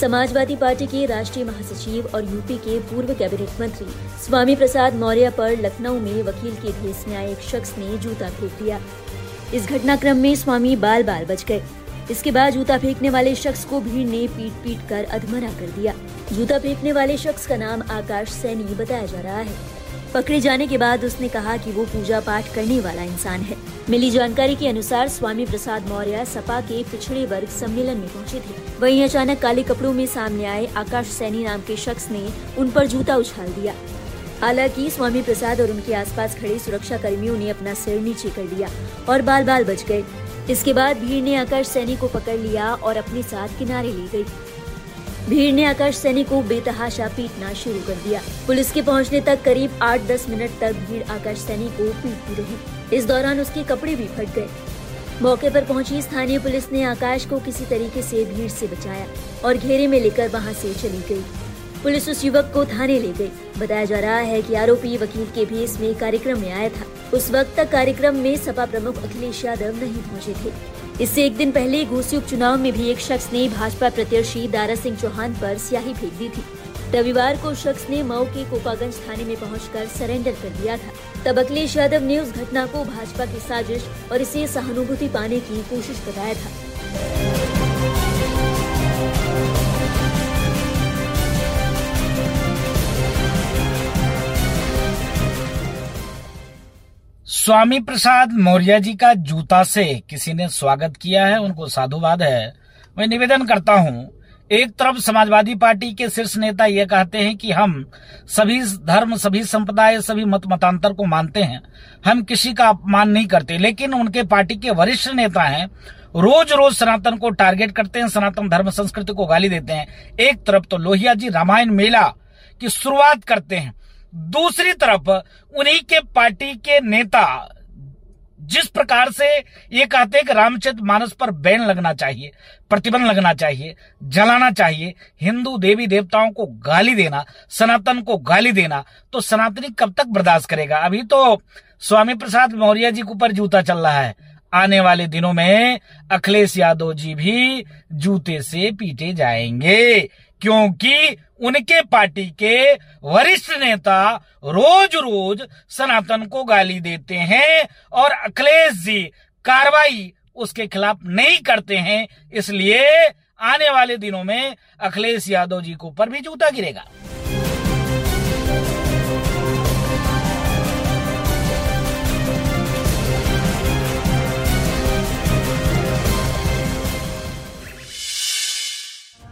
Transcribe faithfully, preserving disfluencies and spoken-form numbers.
Samajwadi party के राष्ट्रीय महासचिव और यूपी के पूर्व कैबिनेट मंत्री स्वामी प्रसाद मौर्य पर लखनऊ में वकील के भेस में आए एक शख्स ने जूता फेंक दिया। इस घटनाक्रम में स्वामी बाल बाल बच गए। इसके बाद जूता फेंकने वाले शख्स को भीड़ ने पीट पीट कर अधमरा कर दिया। जूता फेंकने वाले शख्स का नाम आकाश सैनी बताया जा रहा है। पकड़े जाने के बाद उसने कहा कि वो पूजा पाठ करने वाला इंसान है। मिली जानकारी के अनुसार स्वामी प्रसाद मौर्य सपा के पिछड़े वर्ग सम्मेलन में पहुंचे थे। वहीं अचानक काले कपड़ों में सामने आए आकाश सैनी नाम के शख्स ने उन पर जूता उछाल दिया। हालांकि स्वामी प्रसाद और उनके आसपास खड़े सुरक्षा कर्मियों ने अपना सिर नीचे कर लिया और बाल बाल बच गए। इसके बाद भीड़ ने आकाश सैनी को पकड़ लिया और अपने साथ किनारे ले गई। भीड़ ने आकाश सैनी को बेतहाशा पीटना शुरू कर दिया। पुलिस के पहुंचने तक करीब आठ दस मिनट तक भीड़ आकाश सैनी को पीटती रही। इस दौरान उसके कपड़े भी फट गए। मौके पर पहुंची स्थानीय पुलिस ने आकाश को किसी तरीके से भीड़ से बचाया और घेरे में लेकर वहां से चली गई। पुलिस उस युवक को थाने ले गई। बताया जा रहा है कि आरोपी वकील के भेष में कार्यक्रम में आया था। उस वक्त तक कार्यक्रम में सपा प्रमुख अखिलेश यादव नहीं पहुंचे थे। इससे एक दिन पहले घोसी उपचुनाव में भी एक शख्स ने भाजपा प्रत्याशी दारा सिंह चौहान पर स्याही फेंक दी थी। रविवार को शख्स ने मऊ के कोपागंज थाने में पहुंचकर सरेंडर कर दिया था। तब अखिलेश यादव ने उस घटना को भाजपा की साजिश और इसे सहानुभूति पाने की कोशिश बताया था। स्वामी प्रसाद मौर्य जी का जूता से किसी ने स्वागत किया है, उनको साधुवाद है। मैं निवेदन करता हूं, एक तरफ समाजवादी पार्टी के शीर्ष नेता ये कहते हैं कि हम सभी धर्म, सभी संप्रदाय, सभी मत मतांतर को मानते हैं, हम किसी का अपमान नहीं करते, लेकिन उनके पार्टी के वरिष्ठ नेता हैं, रोज रोज सनातन को टारगेट करते हैं, सनातन धर्म संस्कृति को गाली देते हैं। एक तरफ तो लोहिया जी रामायण मेला की शुरुआत करते हैं, दूसरी तरफ उन्हीं के पार्टी के नेता जिस प्रकार से ये कहते हैं कि रामचरित मानस पर बैन लगना चाहिए, प्रतिबंध लगना चाहिए, जलाना चाहिए, हिंदू देवी देवताओं को गाली देना, सनातन को गाली देना, तो सनातनी कब तक बर्दाश्त करेगा। अभी तो स्वामी प्रसाद मौर्य जी के ऊपर जूता चल रहा है, आने वाले दिनों में अखिलेश यादव जी भी जूते से पीटे जाएंगे, क्योंकि उनके पार्टी के वरिष्ठ नेता रोज रोज सनातन को गाली देते हैं और अखिलेश जी कार्रवाई उसके खिलाफ नहीं करते हैं। इसलिए आने वाले दिनों में अखिलेश यादव जी के ऊपर भी जूता गिरेगा।